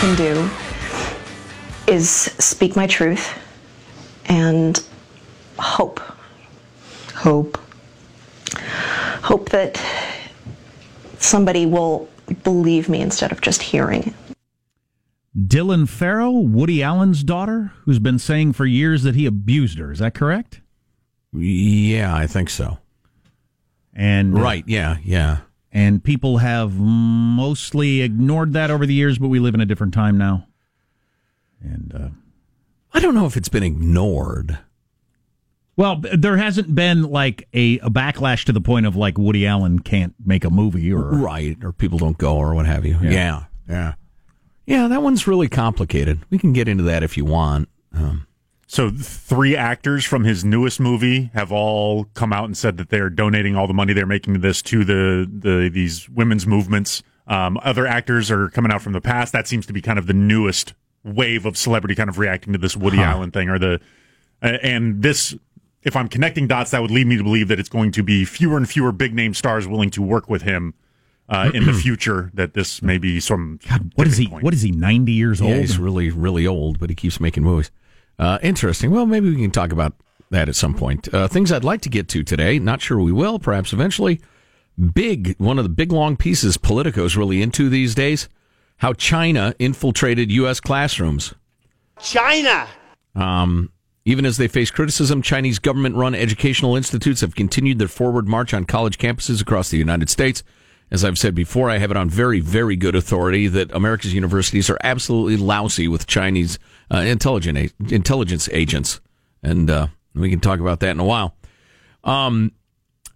can do is speak my truth and hope that somebody will believe me instead of just hearing it. Dylan Farrow, Woody Allen's daughter, who's been saying for years that he abused her. Is that correct? Yeah, I think so. And right, yeah. And people have mostly ignored that over the years, but we live in a different time now. And I don't know if it's been ignored. Well, there hasn't been like a backlash to the point of like Woody Allen can't make a movie or right, or people don't go or what have you. Yeah, that one's really complicated. We can get into that if you want. So 3 actors from his newest movie have all come out and said that they're donating all the money they're making to this to these women's movements. Other actors are coming out from the past. That seems to be kind of the newest wave of celebrity kind of reacting to this Woody Allen thing, or and this. If I'm connecting dots, that would lead me to believe that it's going to be fewer and fewer big-name stars willing to work with him in the future, that this may be some... God, what is he, 90 years old? Yeah, he's really, really old, but he keeps making movies. Interesting. Well, maybe we can talk about that at some point. Things I'd like to get to today, not sure we will, perhaps eventually. One of the big long pieces Politico's really into these days, how China infiltrated U.S. classrooms. China! Even as they face criticism, Chinese government-run educational institutes have continued their forward march on college campuses across the United States. As I've said before, I have it on very, very good authority that America's universities are absolutely lousy with Chinese intelligence agents. And we can talk about that in a while. And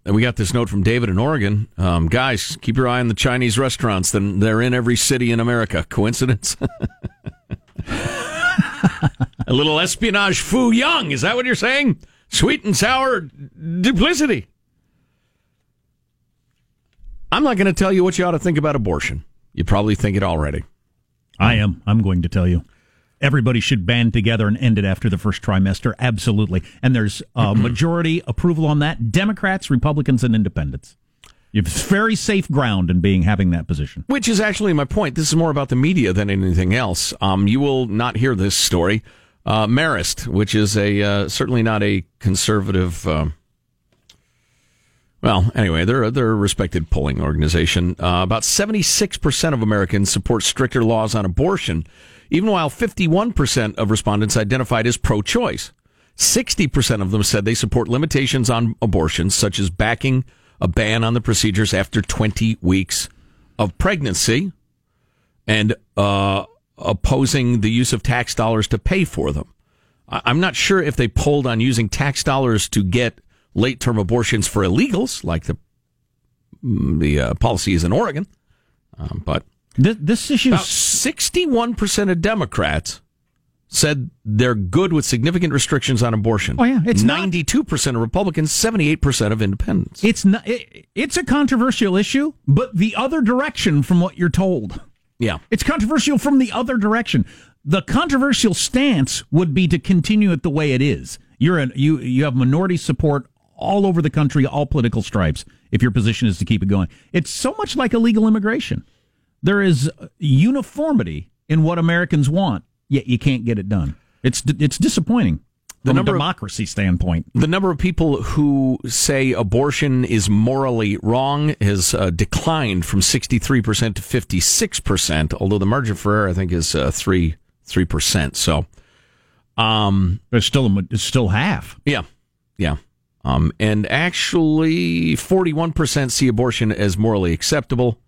we got this note from David in Oregon. Guys, keep your eye on the Chinese restaurants. They're in every city in America. Coincidence? A little espionage foo young, is that what you're saying? Sweet and sour duplicity. I'm not going to tell you what you ought to think about abortion. You probably think it already. I am. I'm going to tell you. Everybody should band together and end it after the first trimester. Absolutely. And there's majority approval on that. Democrats, Republicans, and Independents. It's very safe ground in having that position. Which is actually my point. This is more about the media than anything else. You will not hear this story. Marist, which is certainly not a conservative... anyway, they're a respected polling organization. About 76% of Americans support stricter laws on abortion, even while 51% of respondents identified as pro-choice. 60% of them said they support limitations on abortions, such as backing a ban on the procedures after 20 weeks of pregnancy, and opposing the use of tax dollars to pay for them. I'm not sure if they polled on using tax dollars to get late-term abortions for illegals, like the policy is in Oregon. But this issue, about 61% of Democrats said they're good with significant restrictions on abortion. Oh yeah, it's 92% of Republicans, 78% of Independents. It's a controversial issue, but the other direction from what you're told. Yeah. It's controversial from the other direction. The controversial stance would be to continue it the way it is. You have minority support all over the country, all political stripes, if your position is to keep it going. It's so much like illegal immigration. There is uniformity in what Americans want, yet you can't get it done. It's disappointing from a democracy standpoint. The number of people who say abortion is morally wrong has declined from 63% to 56%, although the margin for error, I think, is 3%. So, it's still half. Yeah. And actually, 41% see abortion as morally acceptable.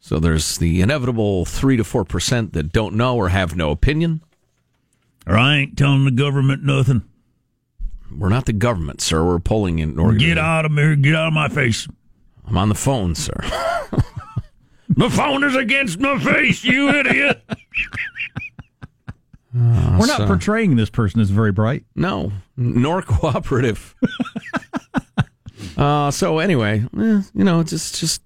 So there's the inevitable 3 to 4% that don't know or have no opinion. Or I ain't telling the government nothing. We're not the government, sir. We're polling in Oregon. Get out of here. Get out of my face. I'm on the phone, sir. My phone is against my face, you idiot. We're not portraying this person as very bright. No, nor cooperative. So anyway, it's just...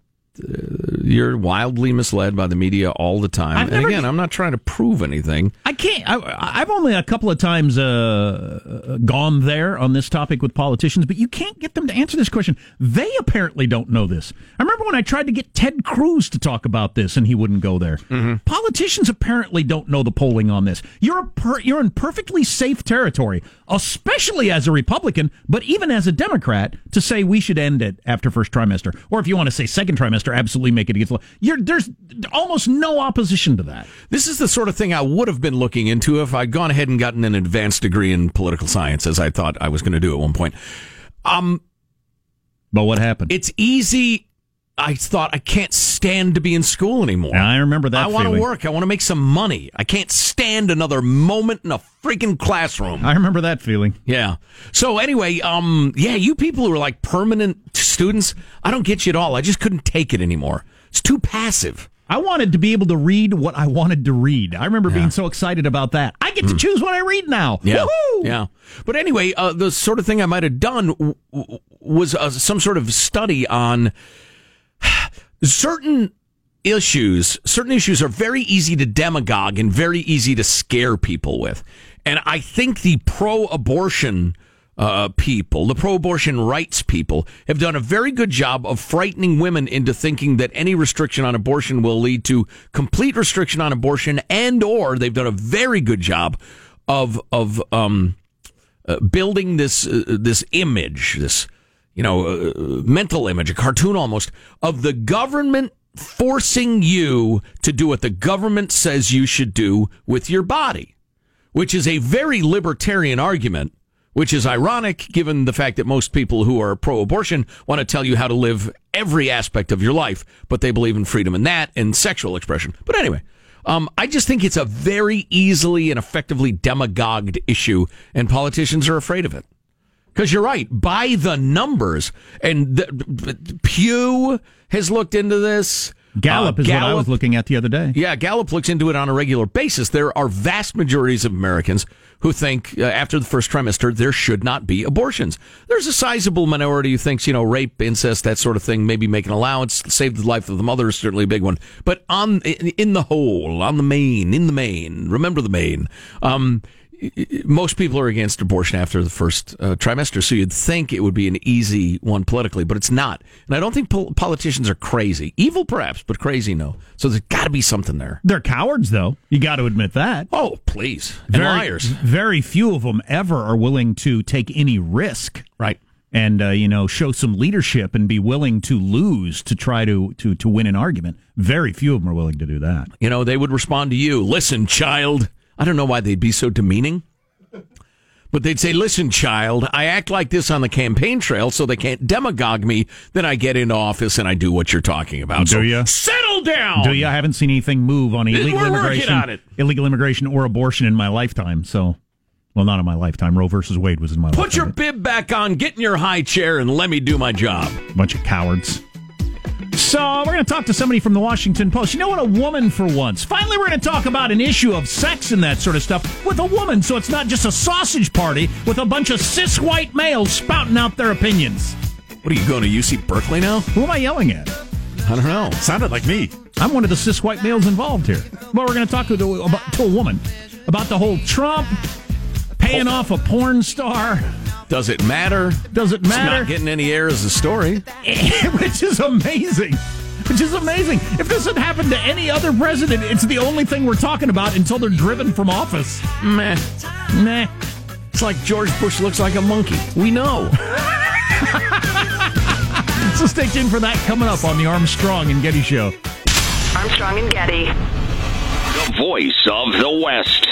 You're wildly misled by the media all the time. And again, I'm not trying to prove anything. I can't. I've only a couple of times gone there on this topic with politicians, but you can't get them to answer this question. They apparently don't know this. I remember when I tried to get Ted Cruz to talk about this, and he wouldn't go there. Mm-hmm. Politicians apparently don't know the polling on this. You're in perfectly safe territory, especially as a Republican, but even as a Democrat, to say we should end it after first trimester. Or if you want to say second trimester, absolutely make it against the law. There's almost no opposition to that. This is the sort of thing I would have been looking into if I'd gone ahead and gotten an advanced degree in political science, as I thought I was going to do at one point. But what happened? It's easy. I thought I can't stand to be in school anymore. I remember that. I want to work. I want to make some money. I can't stand another moment in a freaking classroom. I remember that feeling. Yeah. So anyway, you people who are like permanent students, I don't get you at all. I just couldn't take it anymore. It's too passive. I wanted to be able to read what I wanted to read. I remember being so excited about that. I get to choose what I read now. Yeah. Woohoo! Yeah. But anyway, the sort of thing I might have done was some sort of study on certain issues. Certain issues are very easy to demagogue and very easy to scare people with. And I think the pro-abortion people, the pro-abortion rights people, have done a very good job of frightening women into thinking that any restriction on abortion will lead to complete restriction on abortion, and or they've done a very good job of building this image, this mental image, a cartoon almost, of the government forcing you to do what the government says you should do with your body, which is a very libertarian argument. Which is ironic, given the fact that most people who are pro-abortion want to tell you how to live every aspect of your life, but they believe in freedom and that and sexual expression. But anyway, I just think it's a very easily and effectively demagogued issue, and politicians are afraid of it. Because you're right, by the numbers, and Pew has looked into this. Gallup is what I was looking at the other day. Yeah, Gallup looks into it on a regular basis. There are vast majorities of Americans who think after the first trimester there should not be abortions. There's a sizable minority who thinks, rape, incest, that sort of thing, maybe make an allowance. Save the life of the mother is certainly a big one. But in the main, most people are against abortion after the first trimester, so you'd think it would be an easy one politically, but it's not. And I don't think politicians are crazy. Evil, perhaps, but crazy, no. So there's got to be something there. They're cowards, though. You got to admit that. Oh, please. And liars. Very few of them ever are willing to take any risk. Right. And, show some leadership and be willing to lose to try to win an argument. Very few of them are willing to do that. They would respond to you, "Listen, child." I don't know why they'd be so demeaning, but they'd say, "Listen, child, I act like this on the campaign trail so they can't demagogue me. Then I get into office and I do what you're talking about." Do you? Settle down! Do you? I haven't seen anything move on illegal immigration or abortion in my lifetime, so... Well, not in my lifetime. Roe versus Wade was in my lifetime. Put your bib back on, get in your high chair, and let me do my job. Bunch of cowards. So we're going to talk to somebody from the Washington Post. You know what? A woman for once. Finally, we're going to talk about an issue of sex and that sort of stuff with a woman, so it's not just a sausage party with a bunch of cis white males spouting out their opinions. What, are you going to UC Berkeley now? Who am I yelling at? I don't know. Sounded like me. I'm one of the cis white males involved here. Well, we're going to talk to a woman about the whole Trump paying off a porn star. Does it matter? Does it matter? It's not getting any air as a story. Which is amazing. If this had happened to any other president, it's the only thing we're talking about until they're driven from office. Meh. It's like George Bush looks like a monkey. We know. So stay tuned for that coming up on the Armstrong and Getty Show. Armstrong and Getty. The voice of the West.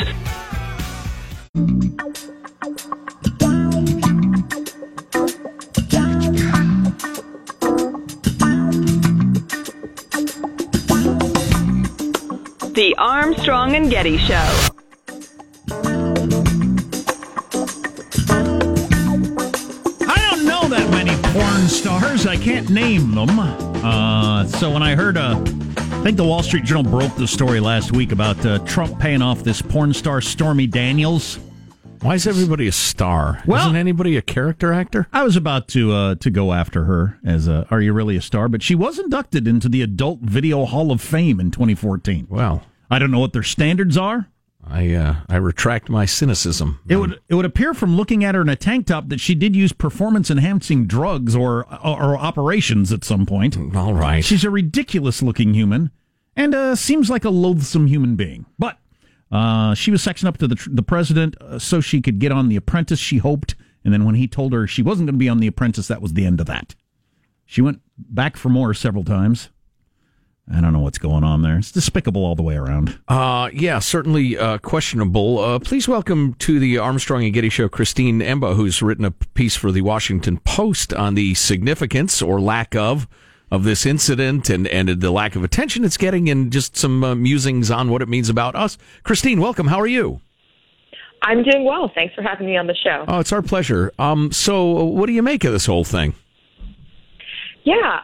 The Armstrong and Getty Show. I don't know that many porn stars. I can't name them. So when I heard, I think the Wall Street Journal broke the story last week about Trump paying off this porn star Stormy Daniels. Why is everybody a star? Well, isn't anybody a character actor? I was about to go after her as a, are you really a star? But she was inducted into the Adult Video Hall of Fame in 2014. Wow. I don't know what their standards are. I retract my cynicism. It would appear from looking at her in a tank top that she did use performance-enhancing drugs or operations at some point. All right. She's a ridiculous-looking human and seems like a loathsome human being. But she was sexing up to the president so she could get on The Apprentice, she hoped. And then when he told her she wasn't going to be on The Apprentice, that was the end of that. She went back for more several times. I don't know what's going on there. It's despicable all the way around. Yeah, certainly questionable. Please welcome to the Armstrong and Getty Show Christine Emba, who's written a piece for the Washington Post on the significance or lack of this incident and the lack of attention it's getting and just some musings on what it means about us. Christine, welcome. How are you? I'm doing well. Thanks for having me on the show. Oh, it's our pleasure. So what do you make of this whole thing? Yeah,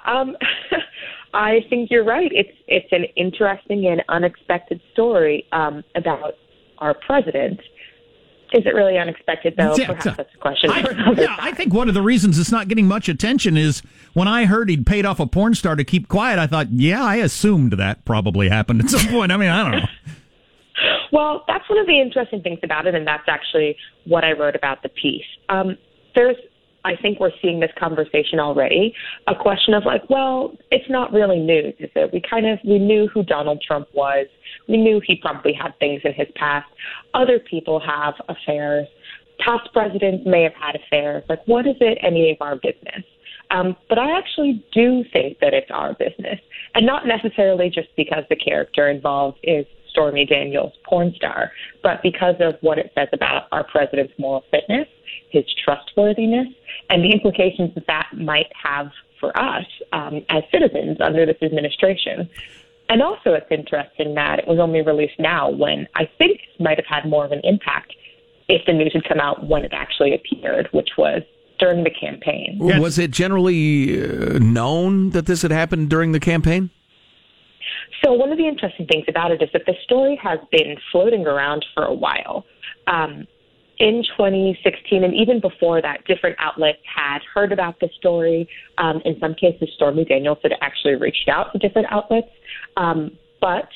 I think you're right. It's an interesting and unexpected story about our president. Is it really unexpected, though? Perhaps that's a question. I think one of the reasons it's not getting much attention is when I heard he'd paid off a porn star to keep quiet, I thought, yeah, I assumed that probably happened at some point. I mean, I don't know. Well, that's one of the interesting things about it, and that's actually what I wrote about the piece. I think we're seeing this conversation already, a question of like, well, it's not really news, is it? We knew who Donald Trump was. We knew he probably had things in his past. Other people have affairs. Past presidents may have had affairs. Like, what is it any of our business? But I actually do think that it's our business, and not necessarily just because the character involved is Stormy Daniels, porn star, but because of what it says about our president's moral fitness, his trustworthiness, and the implications that that might have for us as citizens under this administration. And also it's interesting that it was only released now when I think it might have had more of an impact if the news had come out when it actually appeared, which was during the campaign. Yes. Was it generally known that this had happened during the campaign? So one of the interesting things about it is that the story has been floating around for a while. In 2016, and even before that, different outlets had heard about the story. In some cases, Stormy Daniels had actually reached out to different outlets. But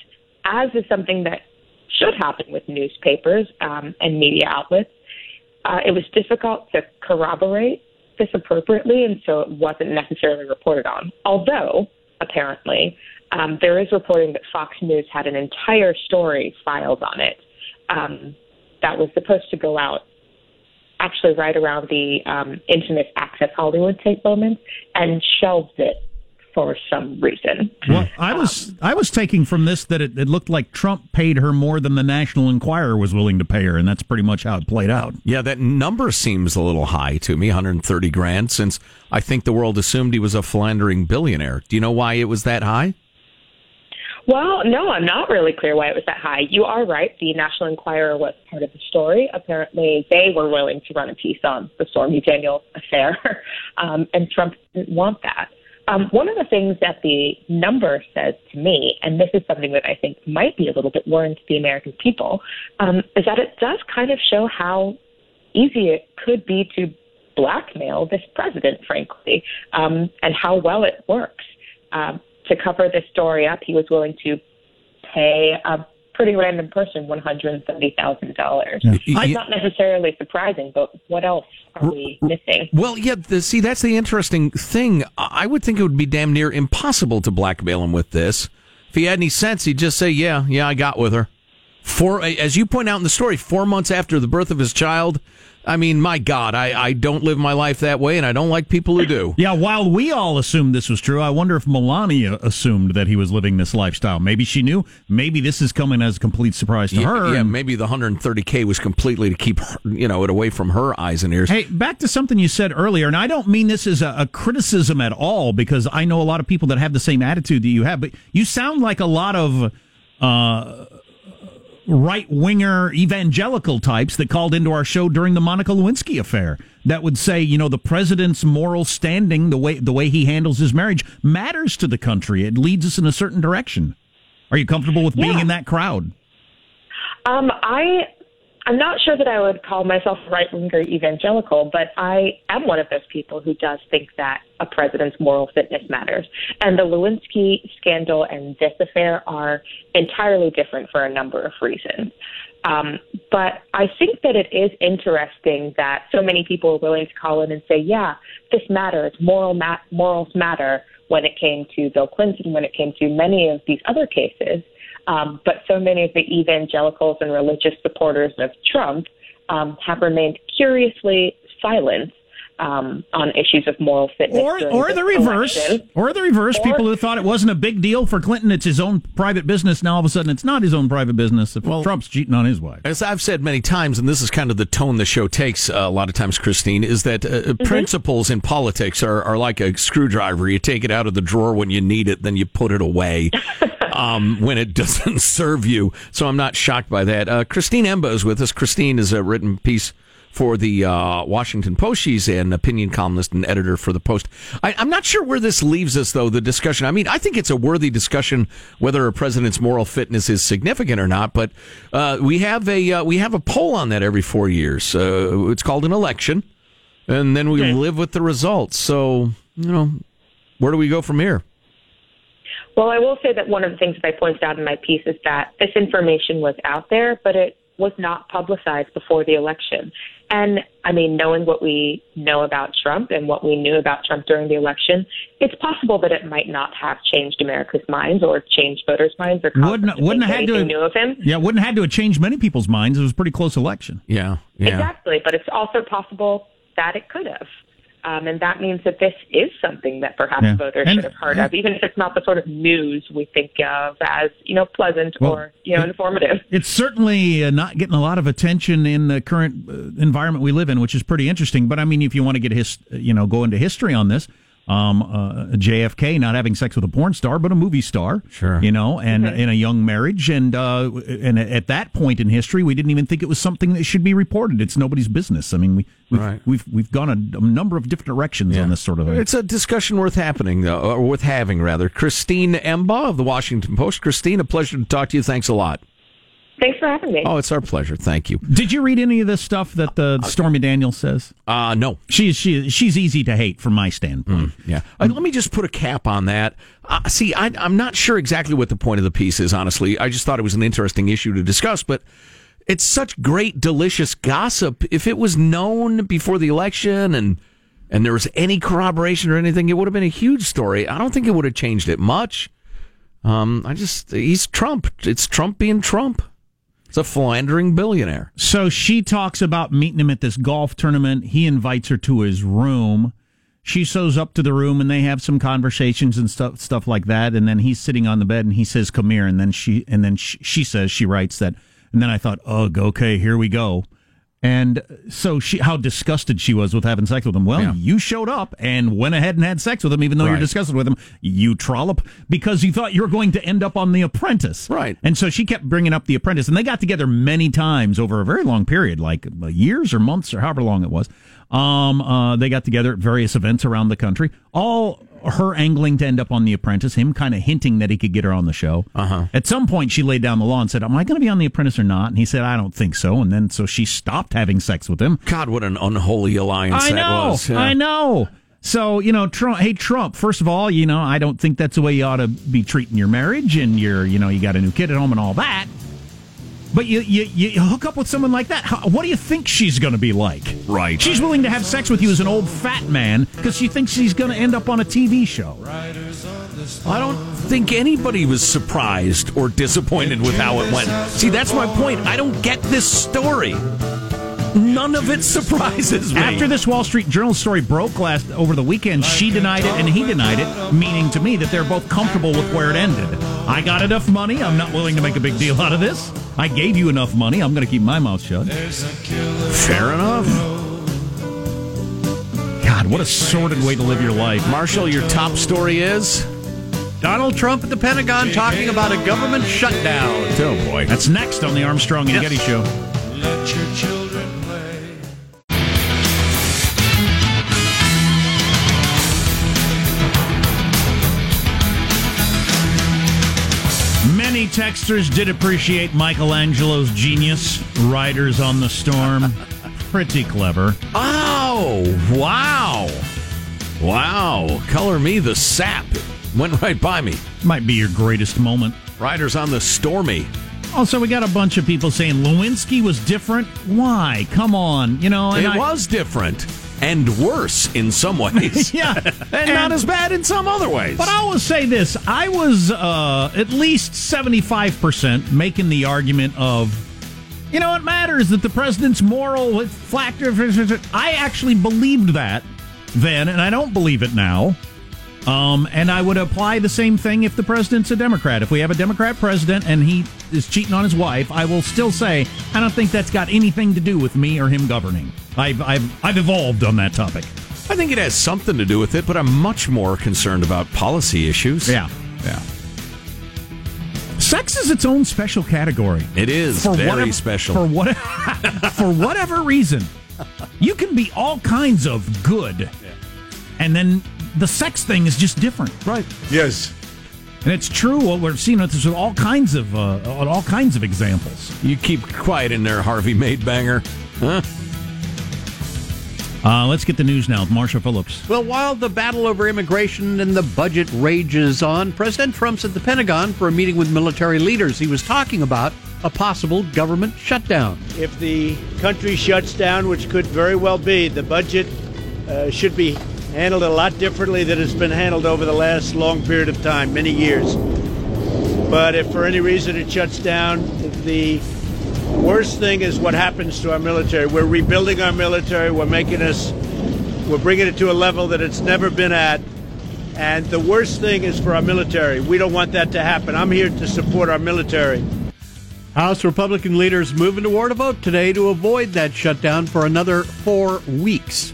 as is something that should happen with newspapers and media outlets, it was difficult to corroborate this appropriately, and so it wasn't necessarily reported on. Although, apparently, there is reporting that Fox News had an entire story filed on it. That was supposed to go out actually right around the infamous Access Hollywood takeover and shelved it for some reason. Well, I was taking from this that it looked like Trump paid her more than the National Enquirer was willing to pay her, and that's pretty much how it played out. Yeah, that number seems a little high to me, $130,000, since I think the world assumed he was a philandering billionaire. Do you know why it was that high? Well, no, I'm not really clear why it was that high. You are right. The National Enquirer was part of the story. Apparently, they were willing to run a piece on the Stormy Daniels affair, and Trump didn't want that. One of the things that the number says to me, and this is something that I think might be a little bit worrying to the American people, is that it does kind of show how easy it could be to blackmail this president, frankly, and how well it works. To cover this story up, he was willing to pay a pretty random person $170,000. It's not necessarily surprising, but what else are we missing? Well, yeah, see, that's the interesting thing. I would think it would be damn near impossible to blackmail him with this. If he had any sense, he'd just say, yeah, I got with her. As you point out in the story, 4 months after the birth of his child. I mean, my God, I don't live my life that way, and I don't like people who do. Yeah, while we all assumed this was true, I wonder if Melania assumed that he was living this lifestyle. Maybe she knew. Maybe this is coming as a complete surprise to her. Yeah, maybe the $130,000 was completely to keep her, it away from her eyes and ears. Hey, back to something you said earlier, and I don't mean this as a criticism at all, because I know a lot of people that have the same attitude that you have, but you sound like a lot of right-winger evangelical types that called into our show during the Monica Lewinsky affair that would say, the president's moral standing, the way he handles his marriage, matters to the country. It leads us in a certain direction. Are you comfortable with being in that crowd? I I'm not sure that I would call myself a right-winger evangelical, but I am one of those people who does think that a president's moral fitness matters. And the Lewinsky scandal and this affair are entirely different for a number of reasons. But I think that it is interesting that so many people are willing to call in and say, yeah, this matters, morals matter, when it came to Bill Clinton, when it came to many of these other cases. But so many of the evangelicals and religious supporters of Trump have remained curiously silent on issues of moral fitness. Or the reverse. People who thought it wasn't a big deal for Clinton, it's his own private business. Now all of a sudden it's not his own private business. Well, Trump's cheating on his wife. As I've said many times, and this is kind of the tone the show takes a lot of times, Christine, is that principles in politics are like a screwdriver. You take it out of the drawer when you need it, then you put it away when it doesn't serve you. So I'm not shocked by that. Christine Emba is with us. Christine has written a piece for the Washington Post. She's an opinion columnist and editor for the Post. I'm not sure where this leaves us, though, the discussion. I mean, I think it's a worthy discussion whether a president's moral fitness is significant or not, but we have a poll on that every 4 years. It's called an election, and then we live with the results. So, you know, where do we go from here? Well, I will say that one of the things that I pointed out in my piece is that this information was out there, but it was not publicized before the election. And, I mean, knowing what we know about Trump and what we knew about Trump during the election, it's possible that it might not have changed America's minds or changed voters' minds or wouldn't have had to Yeah, wouldn't have had to have changed many people's minds. It was a pretty close election. Yeah. Exactly. But it's also possible that it could have. And that means that this is something that perhaps voters should have heard of, even if it's not the sort of news we think of as, you know, pleasant or, you know, informative. It's certainly not getting a lot of attention in the current environment we live in, which is pretty interesting. But I mean, if you want to get go into history on this, JFK not having sex with a porn star, but a movie star, sure, you know, and in a young marriage, and at that point in history, we didn't even think it was something that should be reported. It's nobody's business. I mean, we've gone a number of different directions on this sort of thing. It's a discussion worth happening, though, or worth having rather. Christine Emba of the Washington Post. Christine, a pleasure to talk to you. Thanks a lot. Thanks for having me. Oh, it's our pleasure. Thank you. Did you read any of this stuff that the Stormy Daniels says? No. She's easy to hate from my standpoint. Let me just put a cap on that. I'm not sure exactly what the point of the piece is, honestly. I just thought it was an interesting issue to discuss, but it's such great, delicious gossip. If it was known before the election and there was any corroboration or anything, it would have been a huge story. I don't think it would have changed it much. He's Trump. It's Trump being Trump. It's a philandering billionaire. So she talks about meeting him at this golf tournament. He invites her to his room. She shows up to the room, and they have some conversations and stuff like that. And then he's sitting on the bed, and he says, "Come here." And then she writes that. And then I thought, "Ugh, okay, here we go." And so how disgusted she was with having sex with him. Well, you showed up and went ahead and had sex with him, even though you're disgusted with him, you trollop, because you thought you were going to end up on The Apprentice. Right. And so she kept bringing up The Apprentice, and they got together many times over a very long period, like years or months or however long it was. They got together at various events around the country, all her angling to end up on The Apprentice, him kind of hinting that he could get her on the show. At some point, she laid down the law and said, "Am I going to be on The Apprentice or not?" And he said, "I don't think so." And then so she stopped having sex with him. God, what an unholy alliance that was. Yeah. I know. So, you know, Trump, first of all, you know, I don't think that's the way you ought to be treating your marriage, and you got a new kid at home and all that. But you hook up with someone like that. What do you think she's going to be like? Right. She's willing to have sex with you as an old fat man because she thinks she's going to end up on a TV show. I don't think anybody was surprised or disappointed with how it went. See, that's my point. I don't get this story. None of it surprises me. After this Wall Street Journal story broke over the weekend, she denied it and he denied it, meaning to me that they're both comfortable with where it ended. I got enough money. I'm not willing to make a big deal out of this. I gave you enough money. I'm going to keep my mouth shut. Fair enough. God, what a sordid way to live your life. Marshall, your top story is? Donald Trump at the Pentagon talking about a government shutdown. Oh, boy. That's next on the Armstrong and Getty Show. Let your children play. texters did appreciate Michelangelo's genius, Riders on the Storm. Pretty clever. Oh, wow. Wow. Color me the sap. Went right by me. Might be your greatest moment. Riders on the Stormy. Also, we got a bunch of people saying Lewinsky was different. Why? Come on. You know, it was different and worse in some ways. Yeah. and not as bad in some other ways. But I will say this. I was at least 75% making the argument of, you know, it matters that the president's moral factor. I actually believed that then, and I don't believe it now. And I would apply the same thing if the president's a Democrat. If we have a Democrat president and he is cheating on his wife, I will still say I don't think that's got anything to do with me or him governing. I've evolved on that topic. I think it has something to do with it, but I'm much more concerned about policy issues. Yeah. Sex is its own special category. It is special. For whatever reason, you can be all kinds of good, and then the sex thing is just different. Right. Yes. And it's true. What we're seeing with all kinds of examples. You keep quiet in there, Harvey Maidbanger. Huh? Let's get the news now with Marsha Phillips. Well, while the battle over immigration and the budget rages on, President Trump's at the Pentagon for a meeting with military leaders. He was talking about a possible government shutdown. If the country shuts down, which could very well be, the budget should be handled a lot differently than it's been handled over the last long period of time, many years. But if for any reason it shuts down, the worst thing is what happens to our military. We're rebuilding our military. We're bringing it to a level that it's never been at. And the worst thing is for our military. We don't want that to happen. I'm here to support our military. House Republican leaders moving toward a vote today to avoid that shutdown for another 4 weeks.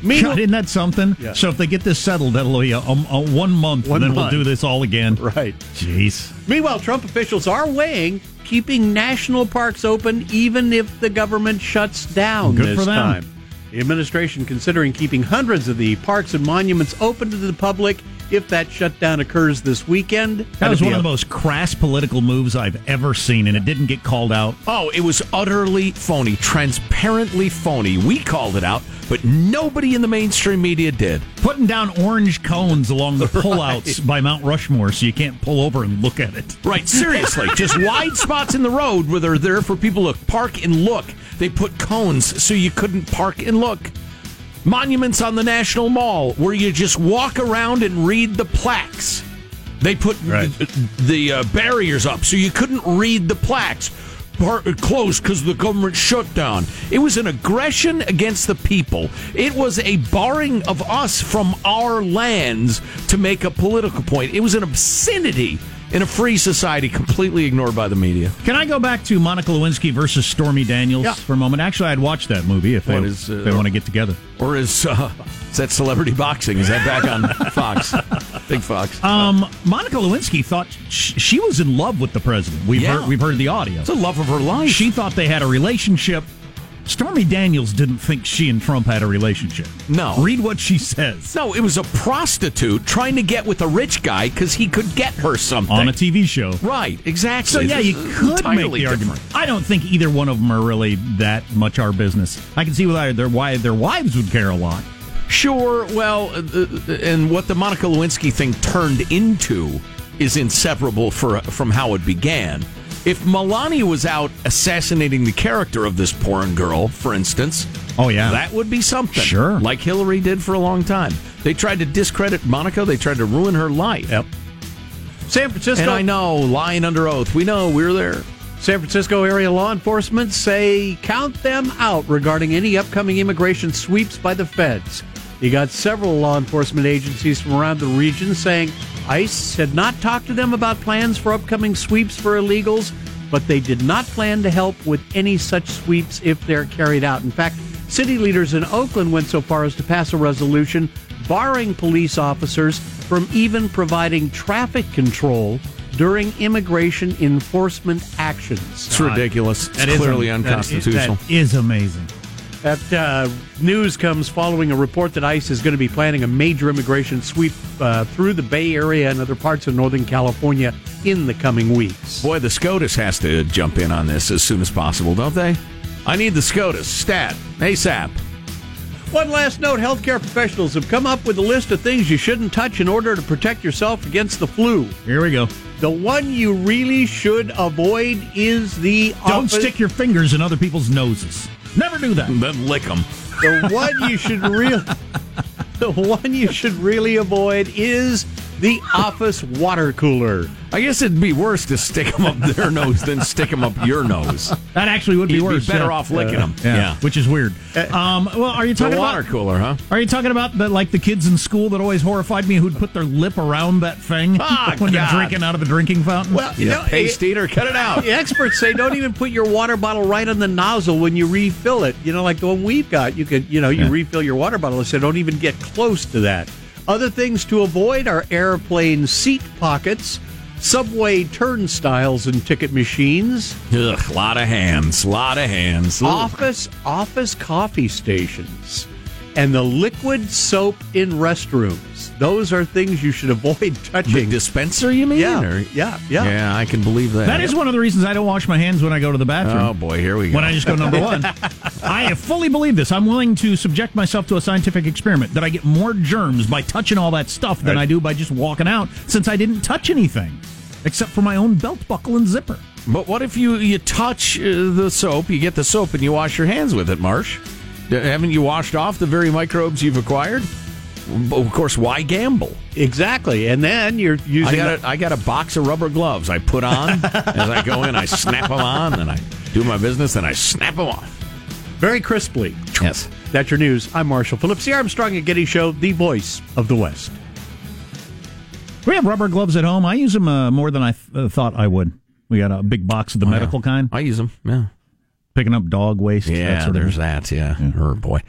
God, isn't that something? Yeah. So if they get this settled, that'll be a 1 month, and then we'll do this all again. Right. Jeez. Meanwhile, Trump officials are weighing keeping national parks open even if the government shuts down this time. The administration considering keeping hundreds of the parks and monuments open to the public if that shutdown occurs this weekend. That was one of the most crass political moves I've ever seen, and it didn't get called out. Oh, it was utterly phony, transparently phony. We called it out, but nobody in the mainstream media did. Putting down orange cones along the pullouts by Mount Rushmore so you can't pull over and look at it. Right, seriously. Just wide spots in the road where they're there for people to park and look. They put cones so you couldn't park and look. Monuments on the National Mall where you just walk around and read the plaques. They put the barriers up so you couldn't read the plaques. Closed because the government shut down. It was an aggression against the people. It was a barring of us from our lands to make a political point. It was an obscenity in a free society, completely ignored by the media. Can I go back to Monica Lewinsky versus Stormy Daniels for a moment? Actually, I'd watch that movie if they want to get together. Or is that Celebrity Boxing? Is that back on Fox? Big Fox. Monica Lewinsky thought she was in love with the president. We've heard the audio. It's the love of her life. She thought they had a relationship. Stormy Daniels didn't think she and Trump had a relationship. No. Read what she says. No, it was a prostitute trying to get with a rich guy because he could get her something. On a TV show. Right, exactly. So, yeah, you could make the argument. I don't think either one of them are really that much our business. I can see why their wives would care a lot. Sure, well, and what the Monica Lewinsky thing turned into is inseparable from how it began. If Melania was out assassinating the character of this porn girl, for instance, that would be something. Sure. Like Hillary did for a long time. They tried to discredit Monica. They tried to ruin her life. Yep. San Francisco. And I know, lying under oath. We know, we were there. San Francisco area law enforcement say count them out regarding any upcoming immigration sweeps by the feds. You got several law enforcement agencies from around the region saying ICE had not talked to them about plans for upcoming sweeps for illegals, but they did not plan to help with any such sweeps if they're carried out. In fact, city leaders in Oakland went so far as to pass a resolution barring police officers from even providing traffic control during immigration enforcement actions. It's ridiculous. It's clearly unconstitutional. That is amazing. That news comes following a report that ICE is going to be planning a major immigration sweep through the Bay Area and other parts of Northern California in the coming weeks. Boy, the SCOTUS has to jump in on this as soon as possible, don't they? I need the SCOTUS stat ASAP. One last note, healthcare professionals have come up with a list of things you shouldn't touch in order to protect yourself against the flu. Here we go. The one you really should avoid is the... Don't stick your fingers in other people's noses. Never do that. Then lick them. The one you should really avoid is the office water cooler. I guess it'd be worse to stick them up their nose than stick them up your nose. That actually would be worse. You'd be better off licking them. Yeah, which is weird. Well, are you talking about water cooler, huh? Are you talking about the kids in school that always horrified me who'd put their lip around that thing when they're drinking out of the drinking fountain? Well, you know, paste eater, cut it out. Experts say don't even put your water bottle right on the nozzle when you refill it. You know, like the one we've got. You could, you refill your water bottle. So don't even get close to that. Other things to avoid are airplane seat pockets, subway turnstiles and ticket machines. Ugh, lot of hands. Ooh. Office coffee stations, and the liquid soap in restrooms. Those are things you should avoid touching. The dispenser, you mean? Yeah. Yeah, I can believe that. That is one of the reasons I don't wash my hands when I go to the bathroom. Oh, boy, here we go. When I just go number one. I fully believe this. I'm willing to subject myself to a scientific experiment that I get more germs by touching all that stuff than I do by just walking out, since I didn't touch anything except for my own belt buckle and zipper. But what if you touch the soap, you get the soap, and you wash your hands with it, Marsh? Haven't you washed off the very microbes you've acquired? Of course, why gamble? Exactly. And then you're using... I got a box of rubber gloves I put on as I go in. I snap them on, and I do my business, and I snap them off. Very crisply. Yes. That's your news. I'm Marshall Phillips, the Armstrong and Getty Show, the voice of the West. We have rubber gloves at home. I use them more than I thought I would. We got a big box of the medical kind. I use them, yeah. Picking up dog waste. Yeah, that sort of thing. Her boy.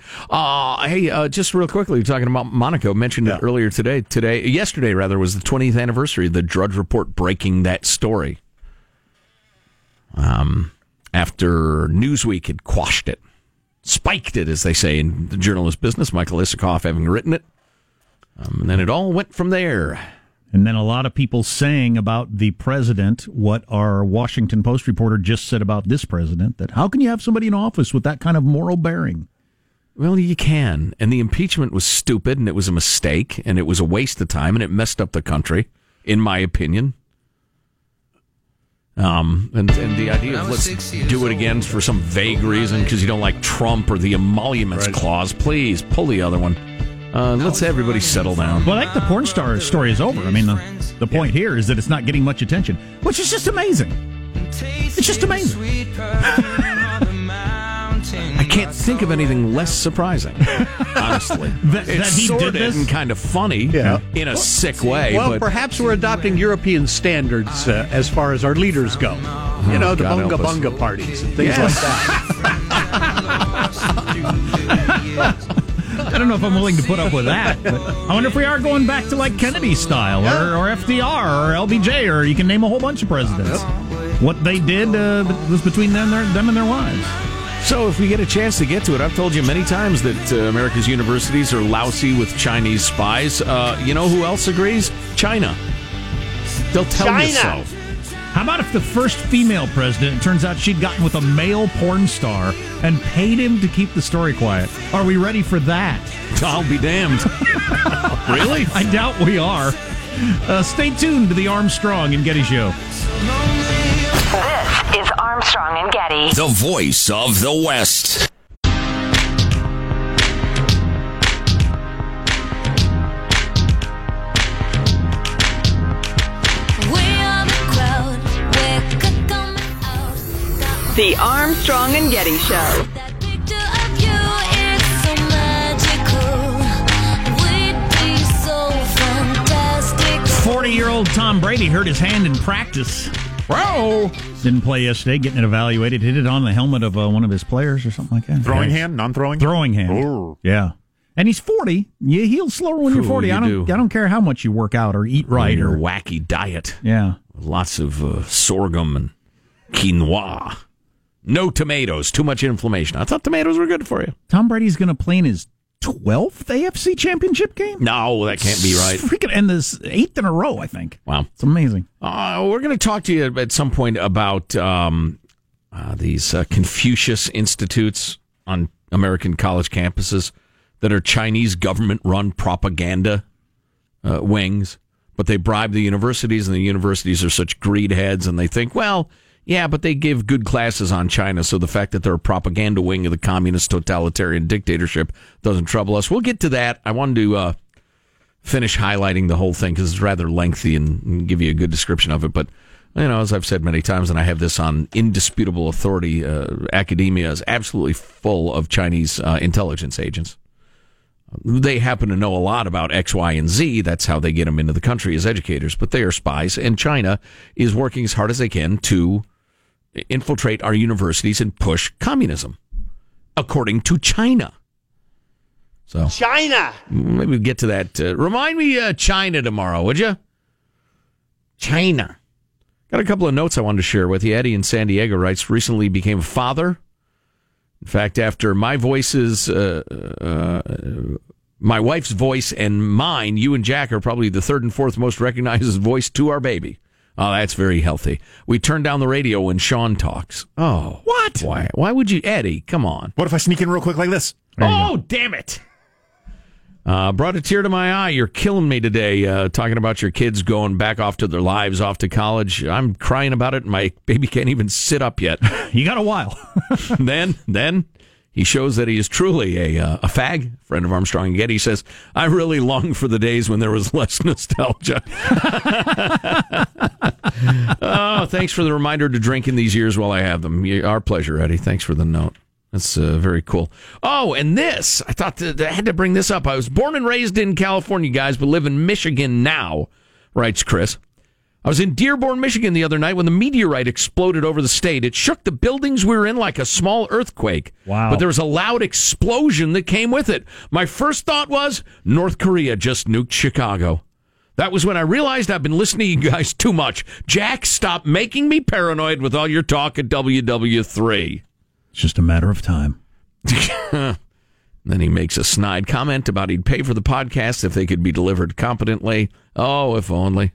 Hey, just real quickly, talking about Monaco, mentioned it earlier today. Yesterday, rather, was the 20th anniversary of the Drudge Report breaking that story. After Newsweek had quashed it, spiked it, as they say in the journalist business, Michael Isikoff having written it. And then it all went from there. And then a lot of people saying about the president what our Washington Post reporter just said about this president, that how can you have somebody in office with that kind of moral bearing? Well, you can. And the impeachment was stupid, and it was a mistake, and it was a waste of time, and it messed up the country, in my opinion. And the idea of let's do it again for some vague reason because you don't like Trump or the emoluments clause, please pull the other one. Let's have everybody settle down. Well, I think the porn star story is over. I mean, the point here is that it's not getting much attention, which is just amazing. It's just amazing. I can't think of anything less surprising, honestly. that he did this? And kind of funny in a sick way. Well, but perhaps we're adopting European standards as far as our leaders go. The bunga bunga parties and things like that. I don't know if I'm willing to put up with that. But I wonder if we are going back to like Kennedy style or FDR or LBJ, or you can name a whole bunch of presidents. What they did was between them and their wives. So if we get a chance to get to it, I've told you many times that America's universities are lousy with Chinese spies. You know who else agrees? China. They'll tell you so. How about if the first female president, turns out she'd gotten with a male porn star and paid him to keep the story quiet? Are we ready for that? I'll be damned. Really? I doubt we are. Stay tuned to the Armstrong and Getty Show. This is Armstrong and Getty, the voice of the West. The Armstrong and Getty Show. That picture of you is so magical. We'd be so fantastic. 40-year-old Tom Brady hurt his hand in practice. Whoa! Didn't play yesterday, getting it evaluated. Hit it on the helmet of one of his players or something like that. Throwing hand, non-throwing? Throwing hand. Ooh. Yeah. And he's 40. You heal slower when you're 40. I don't care how much you work out or eat right. Or wacky diet. Yeah. Lots of sorghum and quinoa. No tomatoes. Too much inflammation. I thought tomatoes were good for you. Tom Brady's going to play in his 12th AFC championship game? No, that can't be right. Freaking, and this 8th in a row, I think. Wow. It's amazing. We're going to talk to you at some point about these Confucius Institutes on American college campuses that are Chinese government-run propaganda wings, but they bribe the universities, and the universities are such greed heads, and they think, well, yeah, but they give good classes on China, so the fact that they're a propaganda wing of the communist totalitarian dictatorship doesn't trouble us. We'll get to that. I wanted to finish highlighting the whole thing because it's rather lengthy and give you a good description of it. But, you know, as I've said many times, and I have this on indisputable authority, academia is absolutely full of Chinese intelligence agents. They happen to know a lot about X, Y, and Z. That's how they get them into the country as educators, but they are spies, and China is working as hard as they can to infiltrate our universities and push communism, according to China. So China. Maybe we'll get to that. Remind me China tomorrow, would you? China. Got a couple of notes I wanted to share with you. Eddie in San Diego writes, recently became a father. In fact, after my wife's voice and mine, you and Jack are probably the third and fourth most recognized voice to our baby. Oh, that's very healthy. We turn down the radio when Sean talks. Oh. What? Why would you, Eddie? Come on. What if I sneak in real quick like this? Oh, damn it. Brought a tear to my eye. You're killing me today, talking about your kids going back off to their lives, off to college. I'm crying about it, and my baby can't even sit up yet. You got a while. Then he shows that he is truly a fag. Friend of Armstrong and Getty says, I really long for the days when there was less nostalgia. Oh, thanks for the reminder to drink in these years while I have them. Our pleasure, Eddie. Thanks for the note. That's very cool. Oh, and this, I thought I had to bring this up. I was born and raised in California, guys, but live in Michigan now, writes Chris. I was in Dearborn, Michigan the other night when the meteorite exploded over the state. It shook the buildings we were in like a small earthquake. Wow. But there was a loud explosion that came with it. My first thought was, North Korea just nuked Chicago. That was when I realized I've been listening to you guys too much. Jack, stop making me paranoid with all your talk at WW3. It's just a matter of time. Then he makes a snide comment about he'd pay for the podcast if they could be delivered competently. Oh, if only.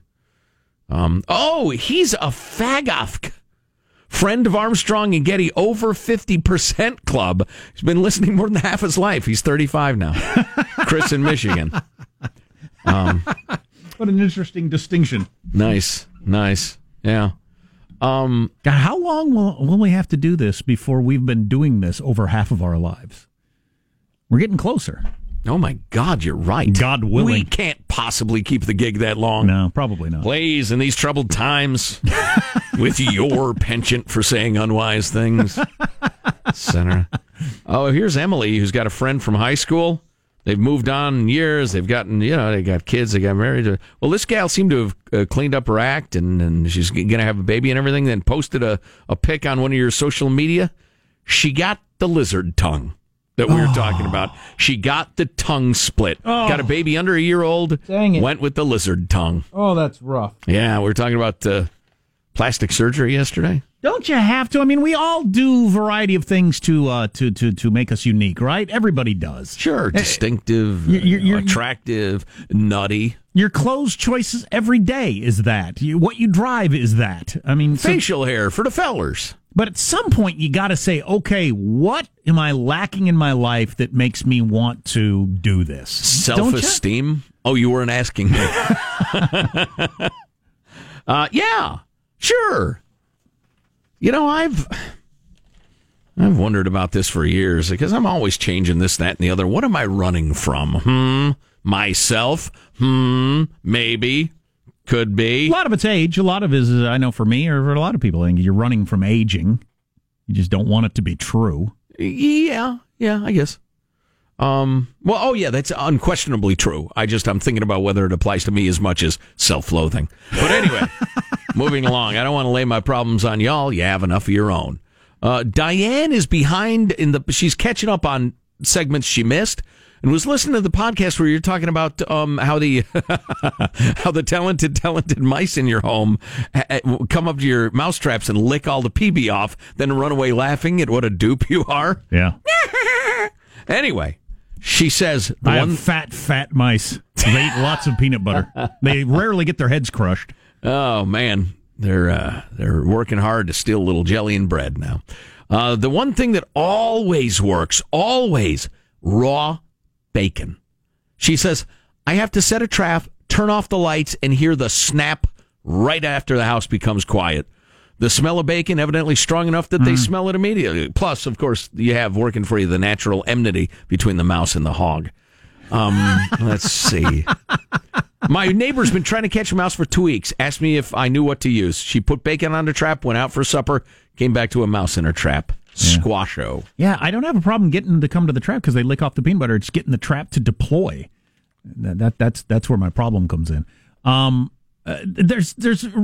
He's a fagofk. Friend of Armstrong and Getty, over 50% club. He's been listening more than half his life. He's 35 now. Chris in Michigan. What an interesting distinction. Nice. Yeah. God, how long will we have to do this before we've been doing this over half of our lives? We're getting closer. Oh, my God, you're right. God willing. We can't possibly keep the gig that long. No, probably not. Please, in these troubled times, with your penchant for saying unwise things. Center. Oh, here's Emily, who's got a friend from high school. They've moved on in years. They've gotten, they got kids. They got married. Well, this gal seemed to have cleaned up her act, and she's going to have a baby and everything, then posted a pic on one of your social media. She got the lizard tongue that we were talking about. She got the tongue split. Oh. Got a baby under a year old. Dang it. Went with the lizard tongue. Oh, that's rough. Yeah, we were talking about plastic surgery yesterday. Don't you have to? I mean, we all do a variety of things to make us unique, right? Everybody does. Sure, distinctive, attractive, nutty. Your clothes choices every day is that. What you drive is that. I mean, facial hair for the fellers. But at some point, you got to say, okay, what am I lacking in my life that makes me want to do this? Self-esteem? Oh, you weren't asking me. Yeah, sure. You know, I've wondered about this for years because I'm always changing this, that, and the other. What am I running from? Myself? Maybe. Could be. A lot of it's age. A lot of it is, I know for me, or for a lot of people, you're running from aging. You just don't want it to be true. Yeah, I guess. That's unquestionably true. I'm thinking about whether it applies to me as much as self-loathing. But anyway... Moving along, I don't want to lay my problems on y'all. You have enough of your own. Diane is behind she's catching up on segments she missed, and was listening to the podcast where you're talking about how the talented mice in your home come up to your mousetraps and lick all the PB off, then run away laughing at what a dupe you are. Yeah. Anyway, she says, I have fat mice. They eat lots of peanut butter. They rarely get their heads crushed. Oh, man. They're working hard to steal a little jelly and bread now. The one thing that always works, always, raw bacon. She says, I have to set a trap, turn off the lights, and hear the snap right after the house becomes quiet. The smell of bacon evidently strong enough that they smell it immediately. Plus, of course, you have working for you the natural enmity between the mouse and the hog. Let's see. My neighbor's been trying to catch a mouse for 2 weeks. Asked me if I knew what to use. She put bacon on the trap, went out for supper, came back to a mouse in her trap. Yeah. Squasho. Yeah, I don't have a problem getting them to come to the trap because they lick off the peanut butter. It's getting the trap to deploy. That's where my problem comes in. There's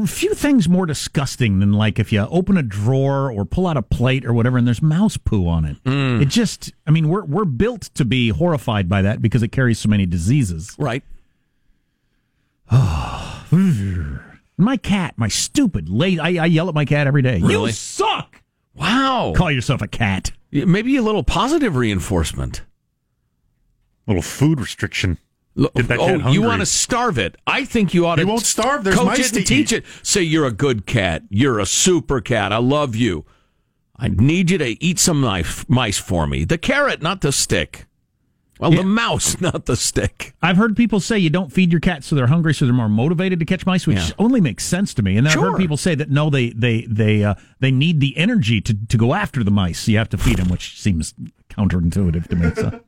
few things more disgusting than like if you open a drawer or pull out a plate or whatever and there's mouse poo on it. It just, I mean, we're built to be horrified by that because it carries so many diseases. Right. My cat, my stupid lady, I yell at my cat every day. Really? You suck! Wow. Call yourself a cat. Maybe a little positive reinforcement. A little food restriction. Oh, you want to starve it. I think you ought to. You won't starve. There's coach mice it and teach it. Say, you're a good cat. You're a super cat. I love you. I need you to eat some mice for me. The carrot, not the stick. Well, yeah. The mouse, not the stick. I've heard people say you don't feed your cats so they're hungry, so they're more motivated to catch mice, which only makes sense to me. And then I've heard people say that, no, they need the energy to go after the mice. You have to feed them, which seems counterintuitive to me. So.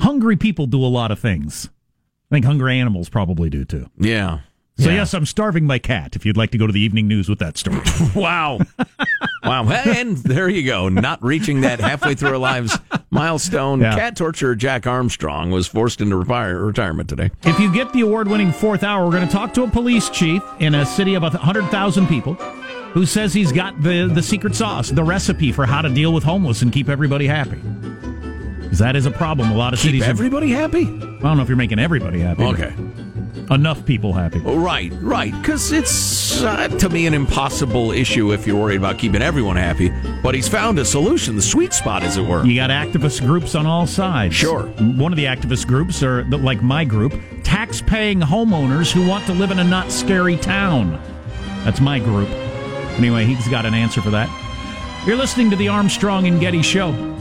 Hungry people do a lot of things. I think hungry animals probably do, too. Yeah. So, yes, I'm starving my cat, if you'd like to go to the evening news with that story. Wow. And there you go. Not reaching that halfway through our lives milestone. Yeah. Cat torturer Jack Armstrong was forced into retirement today. If you get the award-winning fourth hour, we're going to talk to a police chief in a city of 100,000 people who says he's got the secret sauce, the recipe for how to deal with homeless and keep everybody happy. That is a problem. A lot of cities. Keep everybody happy? I don't know if you're making everybody happy. Okay. Enough people happy. Right. Because it's, to me, an impossible issue if you're worried about keeping everyone happy. But he's found a solution, the sweet spot, as it were. You got activist groups on all sides. Sure. One of the activist groups are, like my group, tax-paying homeowners who want to live in a not scary town. That's my group. Anyway, he's got an answer for that. You're listening to the Armstrong and Getty Show.